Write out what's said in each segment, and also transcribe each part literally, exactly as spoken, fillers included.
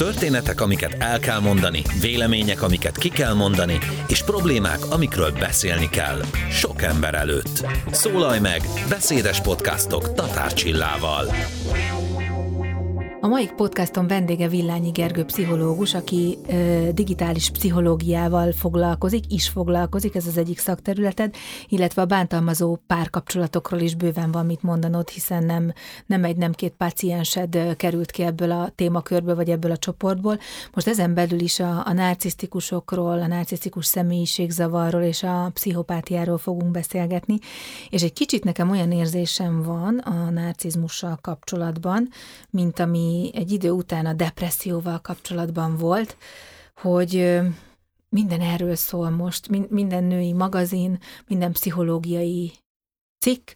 Történetek, amiket el kell mondani, vélemények, amiket ki kell mondani, és problémák, amikről beszélni kell. Sok ember előtt. Szólalj meg, beszédes podcastok Tatár Csillával. A mai podcaston vendége Villányi Gergő pszichológus, aki ö, digitális pszichológiával foglalkozik, is foglalkozik, ez az egyik szakterületed, illetve a bántalmazó párkapcsolatokról is bőven van mit mondanod, hiszen nem, nem egy, nem két páciensed került ki ebből a témakörből, vagy ebből a csoportból. Most ezen belül is a, a narcisztikusokról, a narcisztikus személyiségzavarról és a pszichopátiáról fogunk beszélgetni, és egy kicsit nekem olyan érzésem van a narcizmussal kapcsolatban, mint ami egy idő után a depresszióval kapcsolatban volt, hogy minden erről szól most, minden női magazin, minden pszichológiai cikk,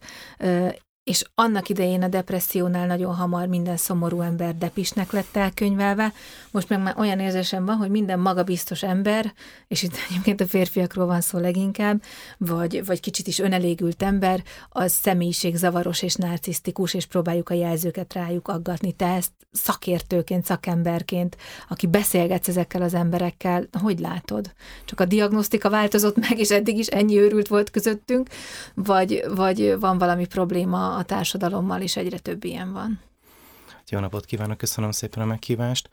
és annak idején a depressziónál nagyon hamar minden szomorú ember depisnek lett elkönyvelve, most meg már olyan érzésem van, hogy minden magabiztos ember, és itt egyébként a férfiakról van szó leginkább, vagy, vagy kicsit is önelégült ember, az személyiségzavaros és narcisztikus, és próbáljuk a jelzőket rájuk aggatni. Te ezt szakértőként, szakemberként, aki beszélgetsz ezekkel az emberekkel, hogy látod? Csak a diagnosztika változott meg, és eddig is ennyi őrült volt közöttünk, vagy, vagy van valami probléma a társadalommal, is egyre több ilyen van. Jó napot kívánok, köszönöm szépen a meghívást.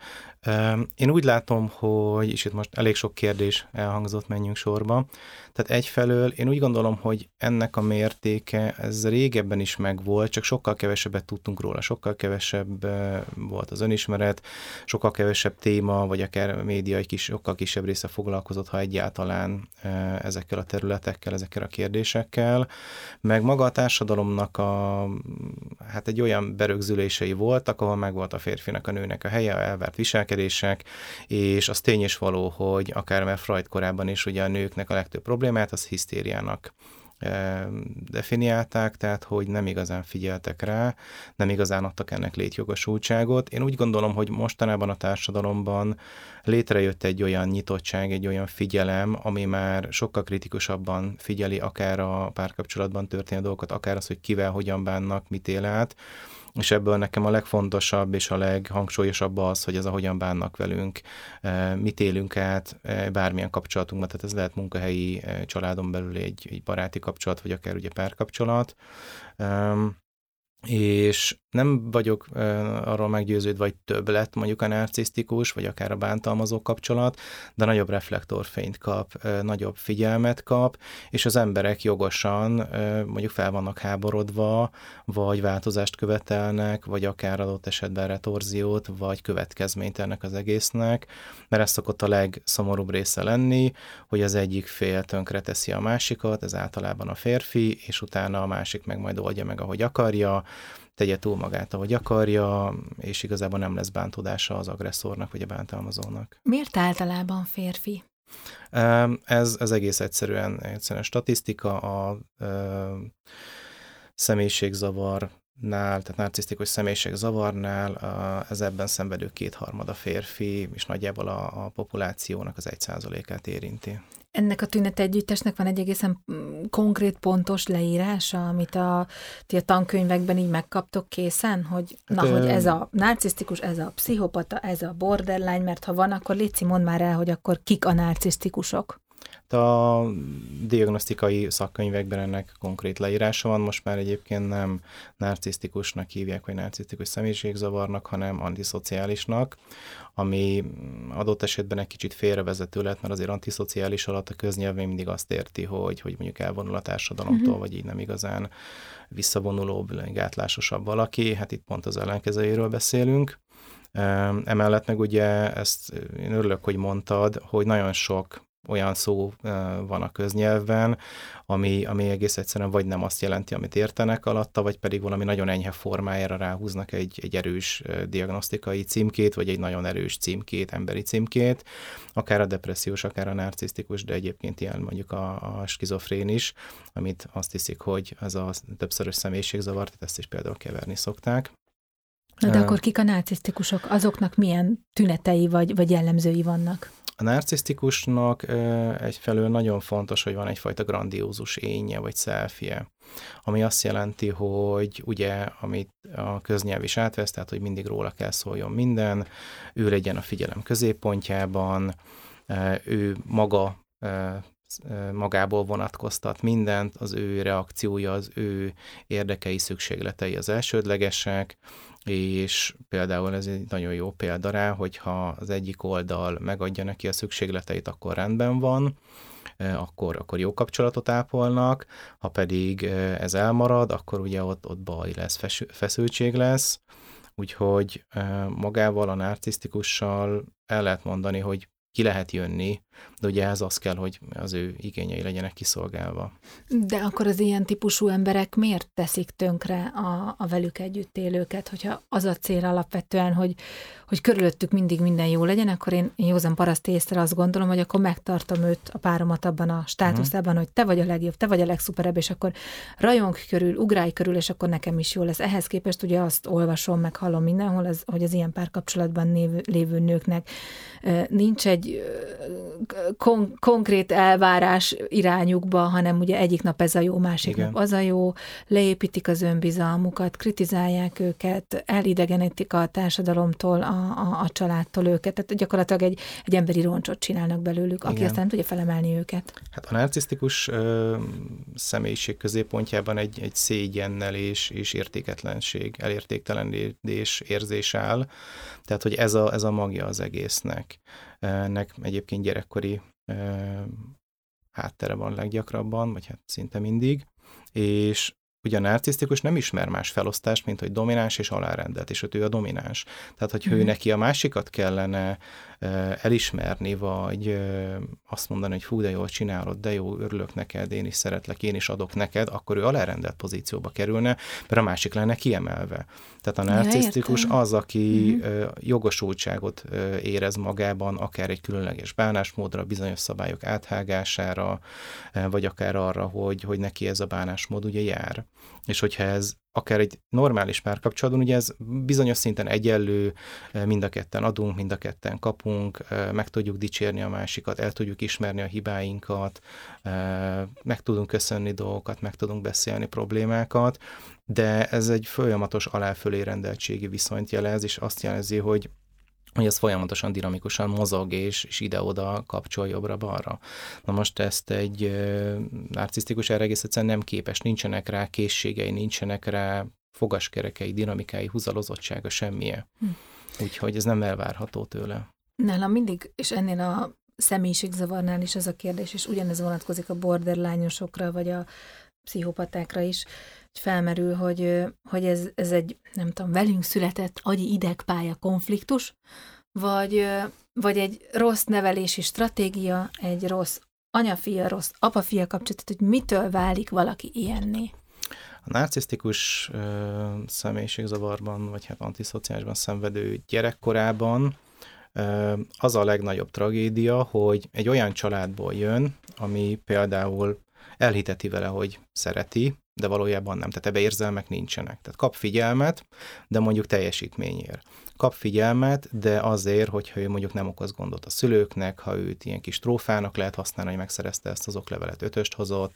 Én úgy látom, hogy, és itt most elég sok kérdés elhangzott, menjünk sorba, tehát egyfelől én úgy gondolom, hogy ennek a mértéke, ez régebben is megvolt, csak sokkal kevesebbet tudtunk róla, sokkal kevesebb volt az önismeret, sokkal kevesebb téma, vagy akár a média egy kis, sokkal kisebb része foglalkozott, ha egyáltalán ezekkel a területekkel, ezekkel a kérdésekkel, meg maga a társadalomnak a, hát egy olyan berögzülései voltak, ahol megvolt a férfinak, a nőnek a helye, elvárt viselkedés, és az tény és való, hogy akár már Freud korában is ugye a nőknek a legtöbb problémát az hisztériának definiálták, tehát hogy nem igazán figyeltek rá, nem igazán adtak ennek létjogosultságot. Én úgy gondolom, hogy mostanában a társadalomban létrejött egy olyan nyitottság, egy olyan figyelem, ami már sokkal kritikusabban figyeli akár a párkapcsolatban történő dolgokat, akár az, hogy kivel, hogyan bánnak, mit él át, és ebből nekem a legfontosabb és a leghangsúlyosabb az, hogy ez ahogyan bánnak velünk, mit élünk át bármilyen kapcsolatunkban, tehát ez lehet munkahelyi, családon belül egy, egy baráti kapcsolat, vagy akár ugye párkapcsolat. És nem vagyok arról meggyőződve, hogy több lett mondjuk a narcisztikus, vagy akár a bántalmazó kapcsolat, de nagyobb reflektorfényt kap, nagyobb figyelmet kap, és az emberek jogosan mondjuk fel vannak háborodva, vagy változást követelnek, vagy akár adott esetben retorziót, vagy következményt ennek az egésznek, mert ez szokott a legszomorúbb része lenni, hogy az egyik fél tönkreteszi a másikat, ez általában a férfi, és utána a másik meg majd oldja meg, ahogy akarja, tegye túl magát, ahogy akarja, és igazából nem lesz bántódása az agresszornak, vagy a bántalmazónak. Miért általában férfi? Ez, ez egész egyszerűen, egyszerűen statisztika, a, a, a személyiségzavarnál, tehát narcisztikus személyiségzavarnál a, ez ebben szenvedő kétharmada férfi, és nagyjából a, a populációnak az egy százalékát érinti. Ennek a tünetegyüttesnek van egy egészen konkrét, pontos leírása, amit a, ti a tankönyvekben így megkaptok készen, hogy na, de... hogy ez a narcisztikus, ez a pszichopata, ez a borderline, mert ha van, akkor léci, mondd már el, hogy akkor kik a narcisztikusok. A diagnosztikai szakkönyvekben ennek konkrét leírása van, most már egyébként nem narcisztikusnak hívják, vagy narcisztikus személyiségzavarnak, hanem antiszociálisnak, ami adott esetben egy kicsit félrevezető lett, mert azért antiszociális alatt a köznyelvben mindig azt érti, hogy, hogy mondjuk elvonul a társadalomtól, uh-huh. vagy így nem igazán visszavonulóbb, gátlásosabb valaki, hát itt pont az ellenkezőjéről beszélünk. Emellett meg ugye ezt én örülök, hogy mondtad, hogy nagyon sok olyan szó van a köznyelvben, ami, ami egész egyszerűen vagy nem azt jelenti, amit értenek alatta, vagy pedig valami nagyon enyhe formájára ráhúznak egy, egy erős diagnosztikai címkét, vagy egy nagyon erős címkét, emberi címkét, akár a depressziós, akár a narcisztikus, de egyébként ilyen mondjuk a, a skizofrén is, amit azt hiszik, hogy ez a többszörös személyiségzavar, tehát ezt is például keverni szokták. Na de akkor kik a narcisztikusok? Azoknak milyen tünetei vagy, vagy jellemzői vannak? A narcisztikusnak egyfelől nagyon fontos, hogy van egyfajta grandiózus énje vagy szelfie, ami azt jelenti, hogy ugye, amit a köznyelv is átvesz, tehát, hogy mindig róla kell szóljon minden, ő legyen a figyelem középpontjában, ő maga magából vonatkoztat mindent, az ő reakciója, az ő érdekei, szükségletei az elsődlegesek, és például ez egy nagyon jó példa rá, hogyha az egyik oldal megadja neki a szükségleteit, akkor rendben van, akkor, akkor jó kapcsolatot ápolnak, ha pedig ez elmarad, akkor ugye ott, ott baj lesz, feszültség lesz, úgyhogy magával, a narcisztikussal el lehet mondani, hogy ki lehet jönni, de ugye ez az kell, hogy az ő igényei legyenek kiszolgálva. De akkor az ilyen típusú emberek miért teszik tönkre a, a velük együtt élőket, hogyha az a cél alapvetően, hogy, hogy körülöttük mindig minden jó legyen, akkor én, én józan paraszt észre azt gondolom, hogy akkor megtartom őt, a páromat abban a státuszában, uh-huh. hogy te vagy a legjobb, te vagy a legszuperebb, és akkor rajong körül, ugrálj körül, és akkor nekem is jó lesz. Ehhez képest ugye azt olvasom, meg hallom mindenhol, az, hogy az ilyen párkapcsolatban lévő, lévő nőknek nincs egy Kon- konkrét elvárás irányukba, hanem ugye egyik nap ez a jó, másik Igen. nap az a jó, leépítik az önbizalmukat, kritizálják őket, elidegenítik a társadalomtól, a, a, a családtól őket, tehát gyakorlatilag egy, egy emberi roncsot csinálnak belőlük, aki Igen. aztán nem tudja felemelni őket. Hát a narcisztikus ö, személyiség középpontjában egy, egy szégyennel és, és értéketlenség, elértéktelenedés érzés áll, tehát hogy ez a, ez a magja az egésznek. Ennek egyébként gyerekkori e, háttere van leggyakrabban, vagy hát szinte mindig, és ugye a narcisztikus nem ismer más felosztást, mint hogy domináns és alárendelt, és hogy ő a domináns. Tehát, hogyha mm. ő neki a másikat kellene e, elismerni, vagy e, azt mondani, hogy fú, de jól csinálod, de jó, örülök neked, én is szeretlek, én is adok neked, akkor ő alárendelt pozícióba kerülne, mert a másik lenne kiemelve. Tehát a narcisztikus ja, az, aki mm. jogosultságot érez magában, akár egy különleges bánásmódra, bizonyos szabályok áthágására, vagy akár arra, hogy, hogy neki ez a bánásmód ugye jár. És hogyha ez akár egy normális párkapcsolatban, ugye ez bizonyos szinten egyenlő, mind a ketten adunk, mind a ketten kapunk, meg tudjuk dicsérni a másikat, el tudjuk ismerni a hibáinkat, meg tudunk köszönni dolgokat, meg tudunk beszélni problémákat, de ez egy folyamatos alá-fölé rendeltségi viszonyt jelez, és azt jelzi, hogy hogy ez folyamatosan dinamikusan mozog, és, és ide-oda kapcsol jobbra-balra. Na most ezt egy ö, narcisztikus erre egész egyszerűen nem képes, nincsenek rá készségei, nincsenek rá fogaskerekei, dinamikái, húzalozottsága, semmije. Hm. Úgyhogy ez nem elvárható tőle. Nálam mindig, és ennél a személyiségzavarnál is az a kérdés, és ugyanez vonatkozik a borderline-osokra, vagy a pszichopatákra is, hogy felmerül, hogy, hogy ez, ez egy, nem tudom, velünk született agyi idegpálya konfliktus, vagy, vagy egy rossz nevelési stratégia, egy rossz anyafia, rossz apafia kapcsolat, hogy mitől válik valaki ilyenné? A narcisztikus ö, személyiségzavarban, vagy hát antiszociálisban szenvedő gyerekkorában ö, az a legnagyobb tragédia, hogy egy olyan családból jön, ami például elhiteti vele, hogy szereti, de valójában nem, tehát ebbe érzelmek nincsenek. Tehát kap figyelmet, de mondjuk teljesítményért. Kap figyelmet, de azért, hogyha ő mondjuk nem okoz gondot a szülőknek, ha őt ilyen kis trófának lehet használni, hogy megszerezte ezt az oklevelet, ötöst hozott,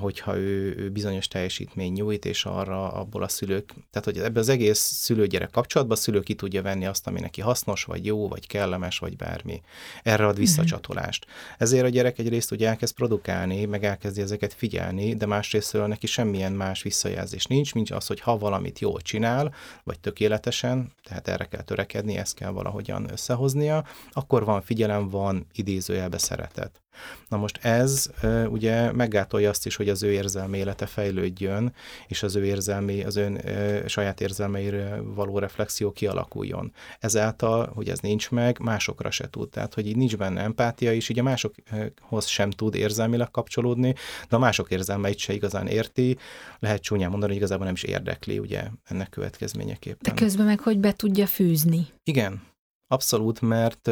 hogyha ő, ő bizonyos teljesítmény nyújt, és arra abból a szülők, tehát hogy ebben az egész szülő-gyerek kapcsolatban a szülő ki tudja venni azt, ami neki hasznos, vagy jó, vagy kellemes, vagy bármi. Erre ad visszacsatolást. Ezért a gyerek egyrészt ugye elkezd produkálni, meg elkezdi ezeket figyelni, de másrésztről neki semmilyen más visszajelzés nincs, mint az, hogy ha valamit jól csinál, vagy tökéletesen, tehát erre kell törekedni, ezt kell valahogyan összehoznia, akkor van figyelem, van idézőjelbe szeretet. Na most ez ugye meggátolja azt is, hogy az ő érzelmi élete fejlődjön, és az ő érzelmi, az ön saját érzelmeire való reflexió kialakuljon. Ezáltal, hogy ez nincs meg, másokra se tud. Tehát, hogy így nincs benne empátia, és így a másokhoz sem tud érzelmileg kapcsolódni, de a mások érzelmeit se igazán érti. Lehet csúnyán mondani, hogy igazából nem is érdekli, ugye, ennek következményeképpen. De közben meg, hogy be tudja fűzni. Igen. Abszolút, mert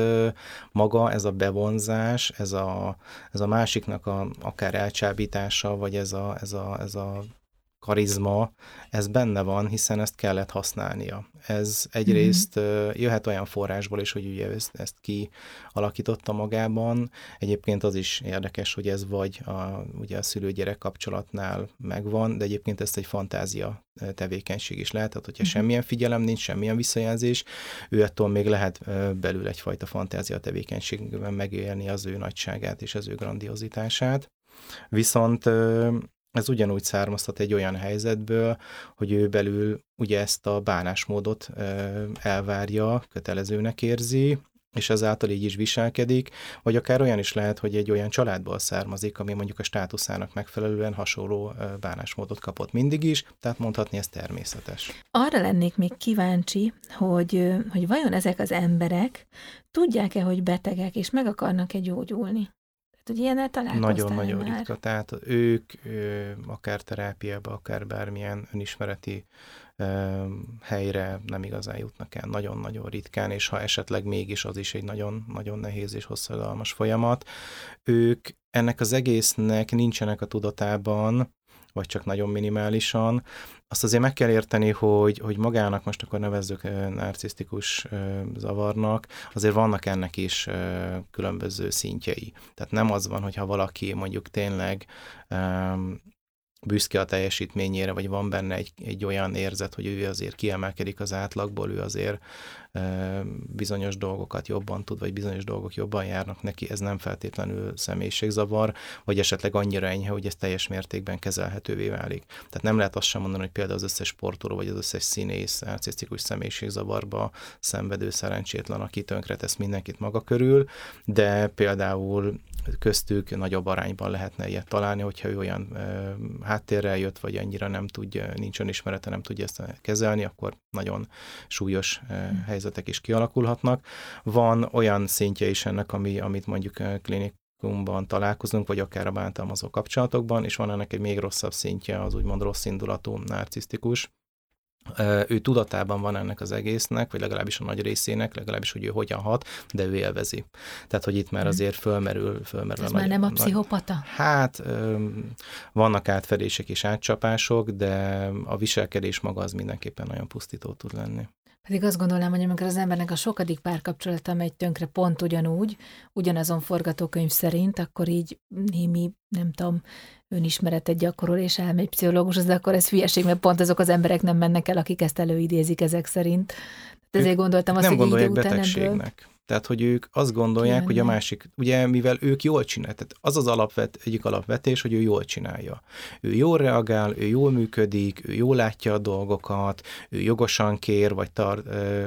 maga ez a bevonzás, ez a, ez a másiknak a, akár elcsábítása, vagy ez a, ez a, ez a karizma, ez benne van, hiszen ezt kellett használnia. Ez egyrészt mm-hmm. jöhet olyan forrásból is, hogy ugye ezt, ezt kialakította magában. Egyébként az is érdekes, hogy ez vagy a, ugye a szülő-gyerek kapcsolatnál megvan, de egyébként ezt egy fantázia tevékenység is lehet, tehát hogyha mm-hmm. semmilyen figyelem nincs, semmilyen visszajelzés, ő attól még lehet belül egyfajta fantázia tevékenységben megélni az ő nagyságát és az ő grandiozitását. Viszont ez ugyanúgy származtat egy olyan helyzetből, hogy ő belül ugye ezt a bánásmódot elvárja, kötelezőnek érzi, és ezáltal így is viselkedik, vagy akár olyan is lehet, hogy egy olyan családból származik, ami mondjuk a státuszának megfelelően hasonló bánásmódot kapott mindig is, tehát mondhatni ez természetes. Arra lennék még kíváncsi, hogy, hogy vajon ezek az emberek tudják-e, hogy betegek, és meg akarnak-e gyógyulni? Tehát, hogy ilyennel találkoztál már? Nagyon-nagyon ritka. Tehát ők akár terápiába, akár bármilyen önismereti helyre nem igazán jutnak el. Nagyon-nagyon ritkán, és ha esetleg mégis, az is egy nagyon-nagyon nehéz és hosszadalmas folyamat. Ők ennek az egésznek nincsenek a tudatában, vagy csak nagyon minimálisan. Azt azért meg kell érteni, hogy, hogy magának, most akkor nevezzük narcisztikus zavarnak, azért vannak ennek is különböző szintjei. Tehát nem az van, hogyha valaki mondjuk tényleg büszke a teljesítményére, vagy van benne egy, egy olyan érzet, hogy ő azért kiemelkedik az átlagból, ő azért bizonyos dolgokat jobban tud, vagy bizonyos dolgok jobban járnak neki, ez nem feltétlenül személyiségzavar, vagy esetleg annyira enyhe, hogy ez teljes mértékben kezelhetővé válik. Tehát nem lehet azt sem mondani, hogy például az összes sportoló, vagy az összes színész narcisztikus személyiségzavarba szenvedő szerencsétlen, aki tönkretesz mindenkit maga körül, de például köztük nagyobb arányban lehetne ilyet találni, hogyha ő olyan háttérrel jött, vagy annyira nem tudja, nincs önismerete, nem tudja ezt kezelni, akkor nagyon súlyos helyzetek is kialakulhatnak. Van olyan szintje is ennek, ami, amit mondjuk klinikumban találkozunk, vagy akár a bántalmazó kapcsolatokban, és van ennek egy még rosszabb szintje, az úgymond rossz indulatú narcisztikus. Ő tudatában van ennek az egésznek, vagy legalábbis a nagy részének, legalábbis, hogy ő hogyan hat, de ő élvezi. Tehát, hogy itt már azért fölmerül. fölmerül Ez már nem a pszichopata? Nagy... Hát, vannak átfedések és átcsapások, de a viselkedés maga az mindenképpen nagyon pusztító tud lenni. Pedig azt gondolnám, hogy amikor az embernek a sokadik párkapcsolata megy tönkre pont ugyanúgy, ugyanazon forgatókönyv szerint, akkor így némi, nem tudom, önismeretet gyakorol, és elmegy pszichológushoz, de akkor ez hülyeség, mert pont azok az emberek nem mennek el, akik ezt előidézik ezek szerint. De ezért gondoltam azt, nem hogy így betegségnek. Ebből... Tehát, hogy ők azt gondolják, Jönne. hogy a másik, ugye mivel ők jól csinálják, tehát az az alapvet, egyik alapvetés, hogy ő jól csinálja. Ő jól reagál, ő jól működik, ő jól látja a dolgokat, ő jogosan kér, vagy tar,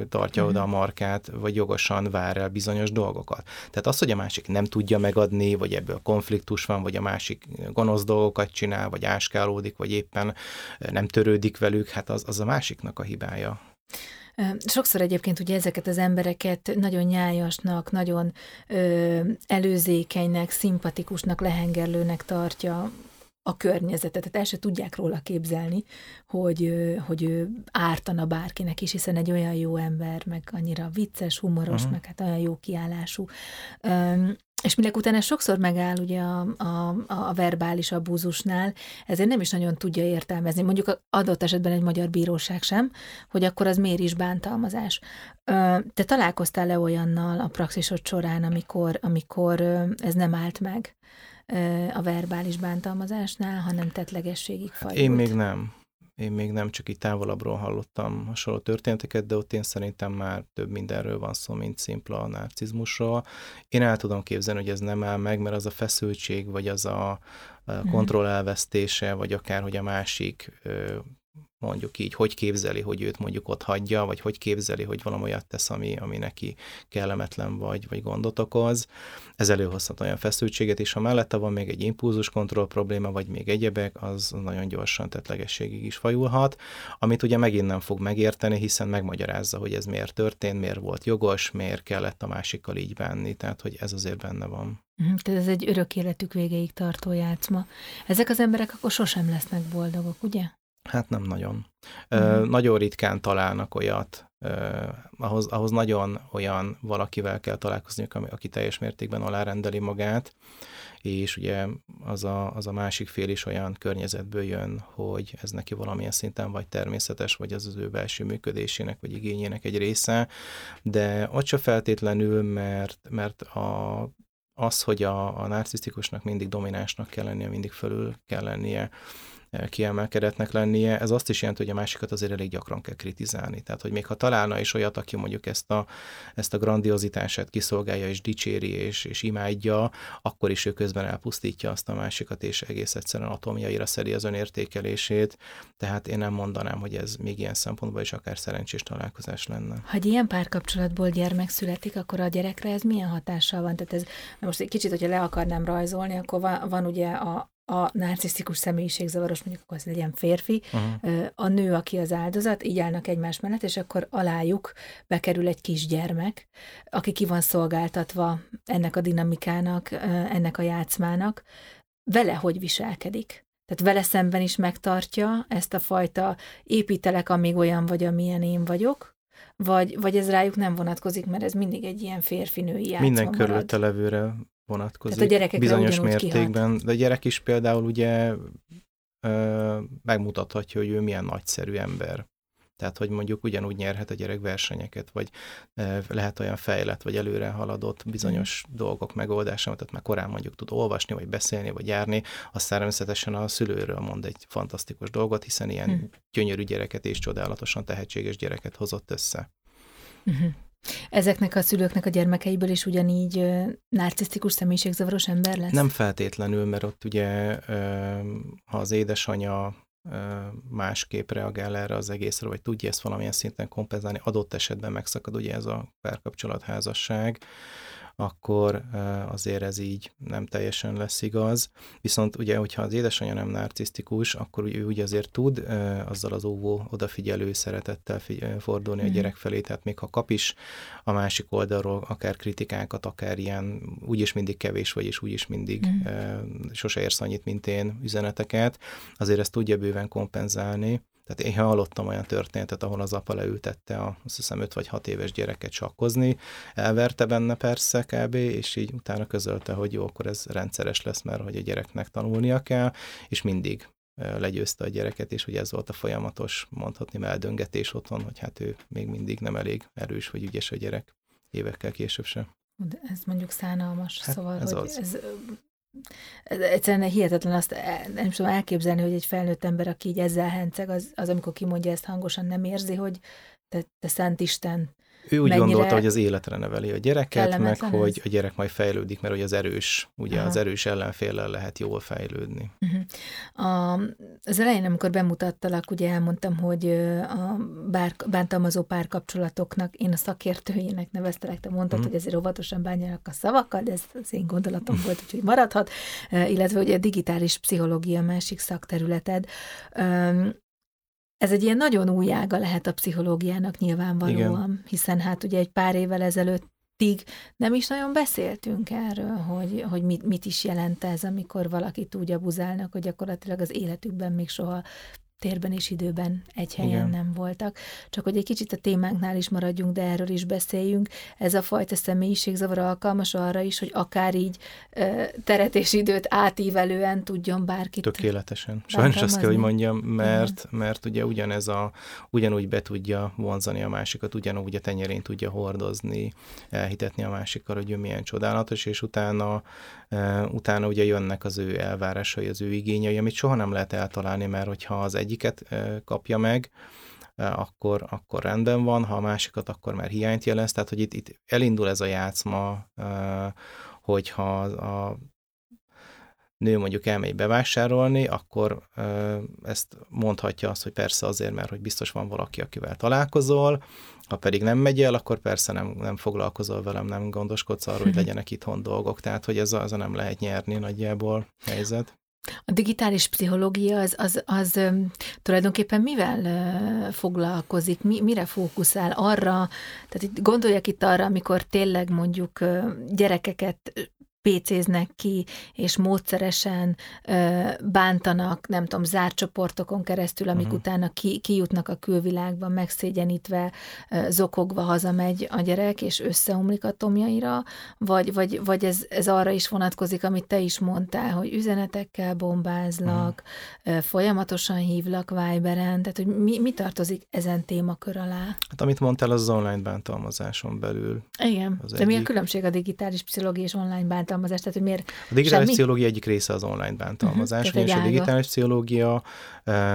tartja mm. oda a markát, vagy jogosan vár el bizonyos dolgokat. Tehát az, hogy a másik nem tudja megadni, vagy ebből konfliktus van, vagy a másik gonosz dolgokat csinál, vagy áskálódik, vagy éppen nem törődik velük, hát az, az a másiknak a hibája. Sokszor egyébként ugye ezeket az embereket nagyon nyájasnak, nagyon ö, előzékenynek, szimpatikusnak, lehengerlőnek tartja a környezetet. Tehát el se tudják róla képzelni, hogy, hogy ő ártana bárkinek is, hiszen egy olyan jó ember, meg annyira vicces, humoros, uh-huh. meg hát olyan jó kiállású. Ö, és minek utána sokszor megáll ugye a, a, a verbális abúzusnál, ezért nem is nagyon tudja értelmezni, mondjuk adott esetben egy magyar bíróság sem, hogy akkor az miért is bántalmazás. Te találkoztál-e olyannal a praxisod során, amikor, amikor ez nem állt meg a verbális bántalmazásnál, hanem tettlegességig fajult? Én még nem. Én még nem, csak így távolabbról hallottam hasonló történeteket, de ott én szerintem már több mindenről van szó, mint szimpla a narcizmusról. Én el tudom képzelni, hogy ez nem áll meg, mert az a feszültség, vagy az a kontroll elvesztése, vagy akár, hogy a másik mondjuk így, hogy képzeli, hogy őt mondjuk ott hagyja, vagy hogy képzeli, hogy valami olyat tesz, ami, ami neki kellemetlen vagy, vagy gondot okoz. Ez előhozhat olyan feszültséget, és ha mellette van még egy impulzuskontroll probléma, vagy még egyebek, az nagyon gyorsan tettlegességig is fajulhat, amit ugye megint nem fog megérteni, hiszen megmagyarázza, hogy ez miért történt, miért volt jogos, miért kellett a másikkal így bánni, tehát hogy ez azért benne van. Tehát ez egy örök életük végéig tartó játszma. Ezek az emberek akkor sosem lesznek boldogok, ugye? Hát nem nagyon. Mm. Ö, nagyon ritkán találnak olyat, Uh, ahhoz, ahhoz nagyon olyan valakivel kell találkozniuk, aki teljes mértékben alárendeli magát, és ugye az a, az a másik fél is olyan környezetből jön, hogy ez neki valamilyen szinten vagy természetes, vagy az az ő belső működésének, vagy igényének egy része, de ott se feltétlenül, mert, mert a, az, hogy a, a narcisztikusnak mindig dominánsnak kell lennie, mindig fölül kell lennie, kiemelkedetnek lennie, ez azt is jelenti, hogy a másikat azért elég gyakran kell kritizálni. Tehát, hogy még ha találna is olyat, aki mondjuk ezt a, ezt a grandiozitását kiszolgálja, és dicséri, és, és imádja, akkor is ő közben elpusztítja azt a másikat, és egész egyszerűen atomjaira szeli az önértékelését. Tehát én nem mondanám, hogy ez még ilyen szempontból is akár szerencsés találkozás lenne. Ha egy ilyen párkapcsolatból gyermek születik, akkor a gyerekre ez milyen hatással van? Tehát ez, most egy kicsit, hogyha le akarnám rajzolni, akkor van, van ugye a a narcisztikus személyiségzavaros, mondjuk akkor az legyen férfi, uh-huh. a nő, aki az áldozat, így állnak egymás mellett, és akkor alájuk bekerül egy kisgyermek, aki ki van szolgáltatva ennek a dinamikának, ennek a játszmának, vele hogy viselkedik. Tehát vele szemben is megtartja ezt a fajta építelek, amíg olyan vagy, amilyen én vagyok, vagy, vagy ez rájuk nem vonatkozik, mert ez mindig egy ilyen férfi-női játszma. Minden körülötte levőre vonatkozik bizonyos mértékben, kihat. De a gyerek is például ugye ö, megmutathatja, hogy ő milyen nagyszerű ember. Tehát, hogy mondjuk ugyanúgy nyerhet a gyerek versenyeket, vagy ö, lehet olyan fejlett, vagy előre haladott bizonyos mm. dolgok megoldása, tehát már korán mondjuk tud olvasni, vagy beszélni, vagy járni, azt természetesen a szülőről mond egy fantasztikus dolgot, hiszen ilyen mm. gyönyörű gyereket és csodálatosan tehetséges gyereket hozott össze. Mm-hmm. Ezeknek a szülőknek a gyermekeiből is ugyanígy narcisztikus személyiségzavaros ember lesz? Nem feltétlenül, mert ott ugye, ha az édesanyja másképp reagál erre az egészre, vagy tudja ezt valamilyen szinten kompenzálni, adott esetben megszakad ugye ez a párkapcsolatházasság, akkor azért ez így nem teljesen lesz igaz. Viszont ugye, hogyha az édesanyja nem narcisztikus, akkor ő ugye azért tud azzal az óvó odafigyelő szeretettel figy- fordulni mm. a gyerek felé, tehát még ha kap is a másik oldalról akár kritikákat, akár ilyen úgyis mindig kevés vagy, és úgyis mindig mm. sose érsz annyit, mint én üzeneteket, azért ezt tudja bőven kompenzálni. Tehát én hallottam olyan történetet, ahol az apa leültette a, azt hiszem, öt vagy hat éves gyereket sakkozni, elverte benne persze kb., és így utána közölte, hogy jó, akkor ez rendszeres lesz, mert hogy a gyereknek tanulnia kell, és mindig legyőzte a gyereket, és ugye ez volt a folyamatos, mondhatni, meldöngetés otthon, hogy hát ő még mindig nem elég erős vagy ügyes a gyerek, évekkel később sem. De ez mondjuk szánalmas, hát, szóval, ez hogy az. ez... Egyszerűen hihetetlen azt nem tudom elképzelni, hogy egy felnőtt ember, aki így ezzel henceg, az, az amikor kimondja ezt hangosan, nem érzi, hogy te, te szent Isten. Ő úgy gondolta, hogy az életre neveli a gyereket, meg hogy a gyerek majd fejlődik, mert hogy az erős, ugye Aha. az erős ellenféllel lehet jól fejlődni. Uh-huh. A, az elején, amikor bemutattalak, ugye elmondtam, hogy a bár, bántalmazó párkapcsolatoknak én a szakértőjének neveztelek, te mondtad, uh-huh. hogy ezért óvatosan bánjanak a szavakkal, de ez az én gondolatom volt, úgyhogy maradhat, illetve hogy a digitális pszichológia másik szakterületed. Ez egy ilyen nagyon új ága lehet a pszichológiának nyilvánvalóan, Igen. hiszen hát ugye egy pár évvel ezelőttig nem is nagyon beszéltünk erről, hogy, hogy mit, mit is jelent ez, amikor valakit úgy abuzálnak, hogy gyakorlatilag az életükben még soha térben és időben egy helyen Igen. nem voltak. Csak hogy egy kicsit a témánknál is maradjunk, de erről is beszéljünk. Ez a fajta személyiségzavar alkalmas arra is, hogy akár így teret és időt átívelően tudjon bárkit. Tökéletesen. Sajnos azt kell, hogy mondjam, mert, mert ugye ugyanez a, ugyanúgy be tudja vonzani a másikat, ugyanúgy a tenyerén tudja hordozni, elhitetni a másikkal, hogy ő milyen csodálatos, és utána, utána ugye jönnek az ő elvárásai, az ő igényei, amit soha nem lehet eltalálni, mert hogyha az egy egyiket kapja meg, akkor, akkor rendben van, ha a másikat, akkor már hiányt jelez. Tehát, hogy itt, itt elindul ez a játszma, hogyha a nő mondjuk elmegy bevásárolni, akkor ezt mondhatja azt, hogy persze azért, mert hogy biztos van valaki, akivel találkozol, ha pedig nem megy el, akkor persze nem, nem foglalkozol velem, nem gondoskodsz arról, hogy legyenek itthon dolgok. Tehát, hogy ez a, ez a nem lehet nyerni nagyjából helyzet. A digitális pszichológia az, az, az tulajdonképpen mivel foglalkozik, mi, mire fókuszál arra, tehát itt gondoljak itt arra, amikor tényleg mondjuk gyerekeket pécéznek ki, és módszeresen ö, bántanak, nem tudom, zárt csoportokon keresztül, amik uh-huh. utána ki, kijutnak a külvilágba, megszégyenítve, ö, zokogva hazamegy a gyerek, és összeomlik a tomjaira, vagy, vagy, vagy ez, ez arra is vonatkozik, amit te is mondtál, hogy üzenetekkel bombázlak, uh-huh. ö, folyamatosan hívlak Viberen, tehát hogy mi, mi tartozik ezen témakör alá? Hát amit mondtál, az online bántalmazáson belül. Igen, de egyik... mi a különbség a digitális pszichológia és online bántalmazás? Tehát, hogy miért a digitális semmi? Pszichológia egyik része az online bántalmazás, uh-huh, és a digitális pszichológia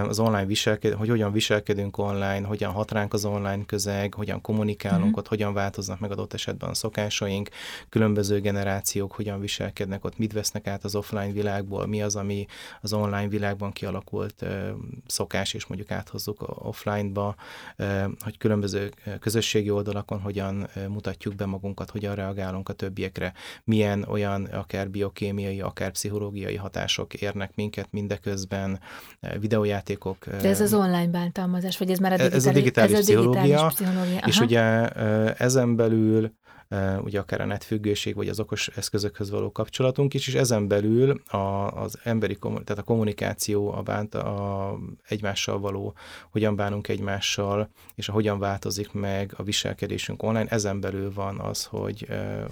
az online viselkedés, hogy hogyan viselkedünk online, hogyan hat ránk az online közeg, hogyan kommunikálunk uh-huh. ott, hogyan változnak meg adott esetben a szokásaink, különböző generációk hogyan viselkednek ott, mit vesznek át az offline világból, mi az, ami az online világban kialakult szokás, és mondjuk áthozzuk offline-ba, hogy különböző közösségi oldalakon hogyan mutatjuk be magunkat, hogyan reagálunk a többiekre, milyen olyan akár biokémiai, akár pszichológiai hatások érnek minket mindeközben, videójátékok. De ez az online bántalmazás, vagy ez már a digitális, ez a digitális, ez a digitális pszichológia, pszichológia. És ugye ezen belül ugye akár a netfüggőség, vagy az okos eszközökhöz való kapcsolatunk is, és ezen belül a, az emberi, tehát a kommunikáció, a bánt, a egymással való, hogyan bánunk egymással, és a hogyan változik meg a viselkedésünk online, ezen belül van az, hogy,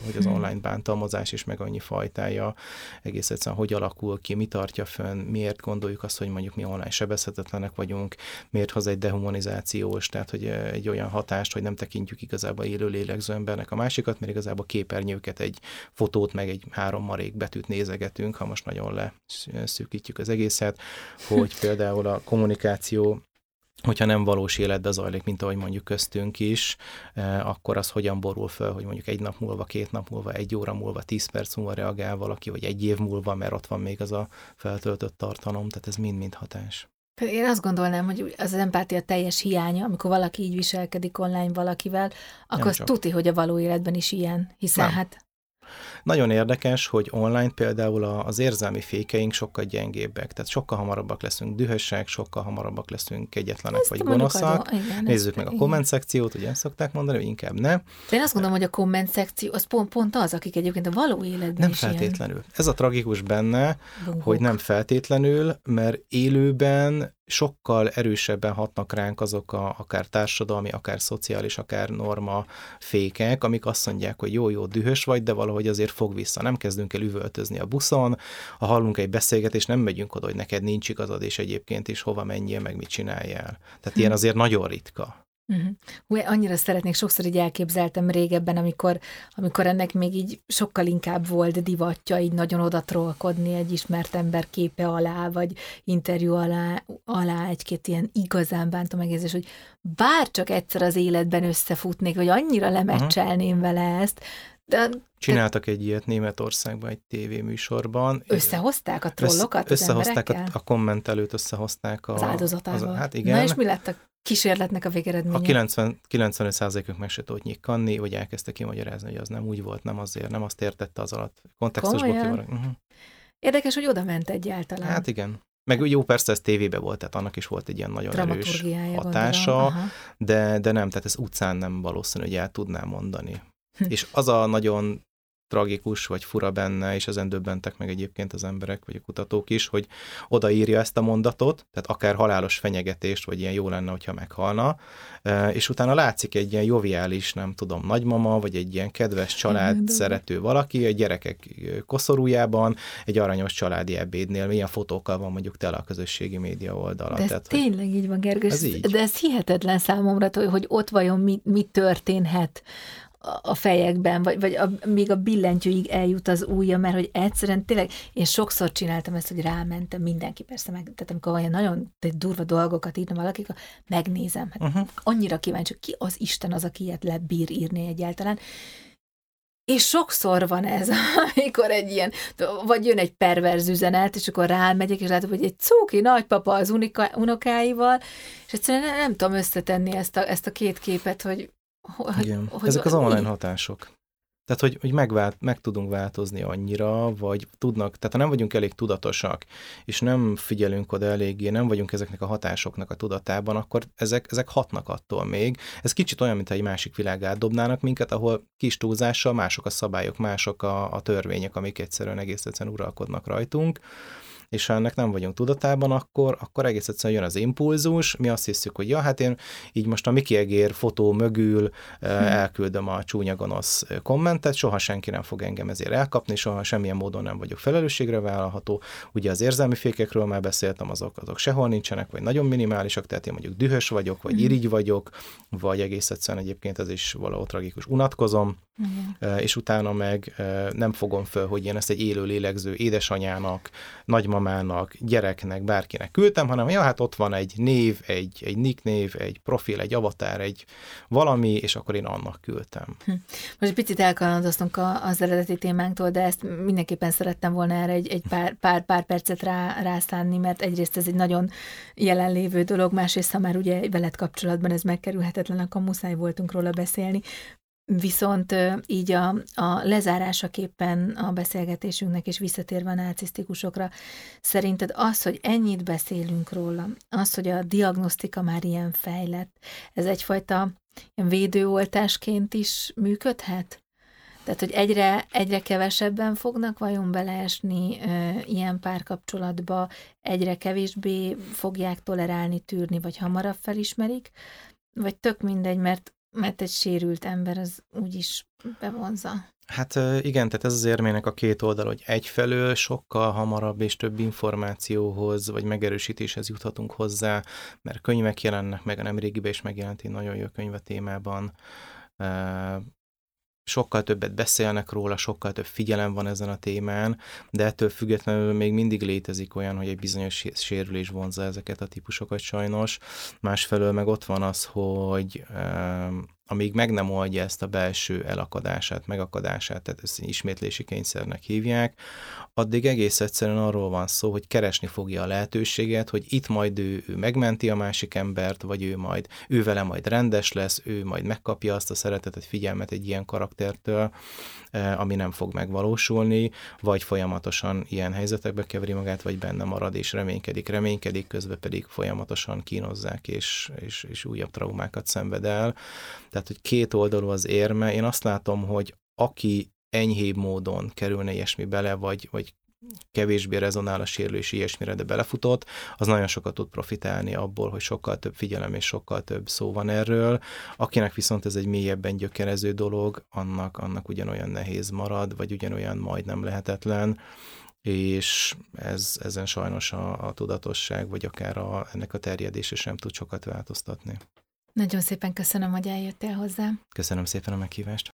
hogy az online bántalmazás is meg annyi fajtája, egész egyszerűen hogy alakul ki, mi tartja fönn, miért gondoljuk azt, hogy mondjuk mi online sebezhetetlenek vagyunk, miért hoz egy dehumanizációs, tehát hogy egy olyan hatást, hogy nem tekintjük igazából élő lélegző embernek a másik, mert igazából képernyőket, egy fotót, meg egy három marék betűt nézegetünk, ha most nagyon leszűkítjük az egészet, hogy például a kommunikáció, hogyha nem valós életbe zajlik, mint ahogy mondjuk köztünk is, akkor az hogyan borul fel, hogy mondjuk egy nap múlva, két nap múlva, egy óra múlva, tíz perc múlva reagál valaki, vagy egy év múlva, mert ott van még az a feltöltött tartalom, tehát ez mind-mind hatás. Én azt gondolnám, hogy az empátia teljes hiánya, amikor valaki így viselkedik online valakivel, akkor az tuti, hogy a való életben is ilyen, hiszen nem. hát... Nagyon érdekes, hogy online például az érzelmi fékeink sokkal gyengébbek, tehát sokkal hamarabbak leszünk dühösek, sokkal hamarabbak leszünk kegyetlenek vagy gonoszak. Igen, nézzük meg igen. a komment szekciót, ugye ezt szokták mondani, hogy inkább ne. De én azt gondolom, hogy a komment szekció az pont, pont az, akik egyébként a való életben nem is feltétlenül. Ilyen. Ez a tragikus benne, Bungok. Hogy nem feltétlenül, mert élőben sokkal erősebben hatnak ránk azok a akár társadalmi, akár szociális, akár norma fékek, amik azt mondják, hogy jó-jó, dühös vagy, de valahogy azért fog vissza. Nem kezdünk el üvöltözni a buszon, ha hallunk egy beszélgetést, nem megyünk oda, hogy neked nincs igazad, és egyébként is hova menjél, meg mit csináljál. Tehát ilyen azért nagyon ritka. Uh-huh. Hú, annyira szeretnék, sokszor így elképzeltem régebben, amikor, amikor ennek még így sokkal inkább volt divatja, így nagyon oda trollkodni egy ismert ember képe alá, vagy interjú alá, alá egy-két ilyen igazán bántó megjegyzés, hogy bárcsak egyszer az életben összefutnék, vagy annyira lemeccselném uh-huh. vele ezt, de... Csináltak egy ilyet Németországban, egy tévéműsorban. Összehozták a trollokat össze, az Összehozták a, a kommentelőt, összehozták a... Az áldozatával. Az, hát igen. Na és mi lett a kísérletnek a végeredménye? A kilencven, kilencvenöt százalékuk meg se tudott nyikkanni, vagy elkezdte kimagyarázni, hogy az nem úgy volt, nem azért, nem azt értette az alatt. Kontextusból kivarag. Uh-huh. Érdekes, hogy oda ment egyáltalán. Hát igen. Meg jó, persze ez tévébe volt, tehát annak is volt egy ilyen nagyon erős hatása, de, de nem, tehát ez utcán nem valószínű, hogy el tudnám mondani. És az a nagyon tragikus, vagy fura benne, és ezen döbbentek meg egyébként az emberek, vagy a kutatók is, hogy odaírja ezt a mondatot, tehát akár halálos fenyegetést, vagy ilyen jó lenne, hogyha meghalna, és utána látszik egy ilyen joviális, nem tudom, nagymama, vagy egy ilyen kedves család szerető valaki, a gyerekek koszorújában, egy aranyos családi ebédnél, milyen fotókkal van mondjuk tele a közösségi média oldala. De ez tehát, tényleg hogy... így van, Gergő, ez így. De ez hihetetlen számomra, hogy ott vajon mi, mi történhet a fejekben, vagy, vagy a, még a billentyűig eljut az ujja, mert hogy egyszerűen tényleg, én sokszor csináltam ezt, hogy rámentem, mindenki persze meg, tehát amikor olyan nagyon durva dolgokat írna valaki, megnézem, hát uh-huh. annyira kíváncsi, ki az Isten az, aki ilyet lebír írni egyáltalán, és sokszor van ez, amikor egy ilyen, vagy jön egy perverz üzenet, és akkor rámegyek, és látom, hogy egy cuki nagypapa az unika, unokáival, és egyszerűen nem, nem tudom összetenni ezt a, ezt a két képet, hogy Ho, Igen, hogy, ezek az online hatások. Tehát, hogy, hogy megvált, meg tudunk változni annyira, vagy tudnak, tehát ha nem vagyunk elég tudatosak, és nem figyelünk oda eléggé, nem vagyunk ezeknek a hatásoknak a tudatában, akkor ezek, ezek hatnak attól még. Ez kicsit olyan, mintha egy másik világ átdobnának minket, ahol kis túlzással mások a szabályok, mások a, a törvények, amik egyszerűen egész egyszerűen uralkodnak rajtunk, és ha ennek nem vagyunk tudatában, akkor, akkor egész egyszerűen jön az impulzus, mi azt hiszük, hogy ja, hát én így most a Miki Egér fotó mögül elküldöm a csúnya gonosz kommentet, soha senki nem fog engem ezért elkapni, soha semmilyen módon nem vagyok felelősségre vállalható. Ugye az érzelmi fékekről már beszéltem, azok, azok sehol nincsenek, vagy nagyon minimálisak, tehát én mondjuk dühös vagyok, vagy irigy vagyok, vagy egész egyszerűen egyébként ez is valahol tragikus, unatkozom, igen. És utána meg nem fogom föl, hogy én ezt egy élő lélegző édesanyának, nagymamának, gyereknek, bárkinek küldtem, hanem ja, hát ott van egy név, egy, egy nicknév, egy profil, egy avatár, egy valami, és akkor én annak küldtem. Most picit elkalandoztunk az eredeti témánktól, de ezt mindenképpen szerettem volna erre egy, egy pár, pár, pár percet rá, rászánni, mert egyrészt ez egy nagyon jelenlévő dolog, másrészt, ha már ugye veled kapcsolatban ez megkerülhetetlen, akkor muszáj voltunk róla beszélni. Viszont így a, a lezárásaképpen a beszélgetésünknek és visszatérve a narcisztikusokra, szerinted az, hogy ennyit beszélünk róla, az, hogy a diagnosztika már ilyen fejlett, ez egyfajta ilyen védőoltásként is működhet? Tehát, hogy egyre, egyre kevesebben fognak vajon beleesni ö, ilyen párkapcsolatba, egyre kevésbé fogják tolerálni, tűrni, vagy hamarabb felismerik, vagy tök mindegy, mert Mert egy sérült ember az úgyis bevonza. Hát igen, tehát ez az érmének a két oldal, hogy egyfelől sokkal hamarabb és több információhoz, vagy megerősítéshez juthatunk hozzá, mert könyvek jelennek meg, a nemrégiben is megjelent egy nagyon jó könyv a témában. Sokkal többet beszélnek róla, sokkal több figyelem van ezen a témán, de ettől függetlenül még mindig létezik olyan, hogy egy bizonyos sérülés vonzza ezeket a típusokat sajnos. Másfelől meg ott van az, hogy amíg meg nem oldja ezt a belső elakadását, megakadását, tehát ezt ismétlési kényszernek hívják, addig egész egyszerűen arról van szó, hogy keresni fogja a lehetőséget, hogy itt majd ő, ő megmenti a másik embert, vagy ő majd, ő vele majd rendes lesz, ő majd megkapja azt a szeretetet, figyelmet egy ilyen karaktertől, ami nem fog megvalósulni, vagy folyamatosan ilyen helyzetekbe keveri magát, vagy benne marad, és reménykedik, reménykedik, közben pedig folyamatosan kínozzák, és, és, és újabb traumákat szenved el. Tehát, hogy két oldalú az érme. Én azt látom, hogy aki enyhébb módon kerülne ilyesmi bele, vagy, vagy kevésbé rezonál a sérülés ilyesmire, de belefutott, az nagyon sokat tud profitálni abból, hogy sokkal több figyelem és sokkal több szó van erről. Akinek viszont ez egy mélyebben gyökerező dolog, annak, annak ugyanolyan nehéz marad, vagy ugyanolyan majdnem lehetetlen, és ez, ezen sajnos a, a tudatosság, vagy akár a, ennek a terjedése sem tud sokat változtatni. Nagyon szépen köszönöm, hogy eljöttél hozzám. Köszönöm szépen a meghívást.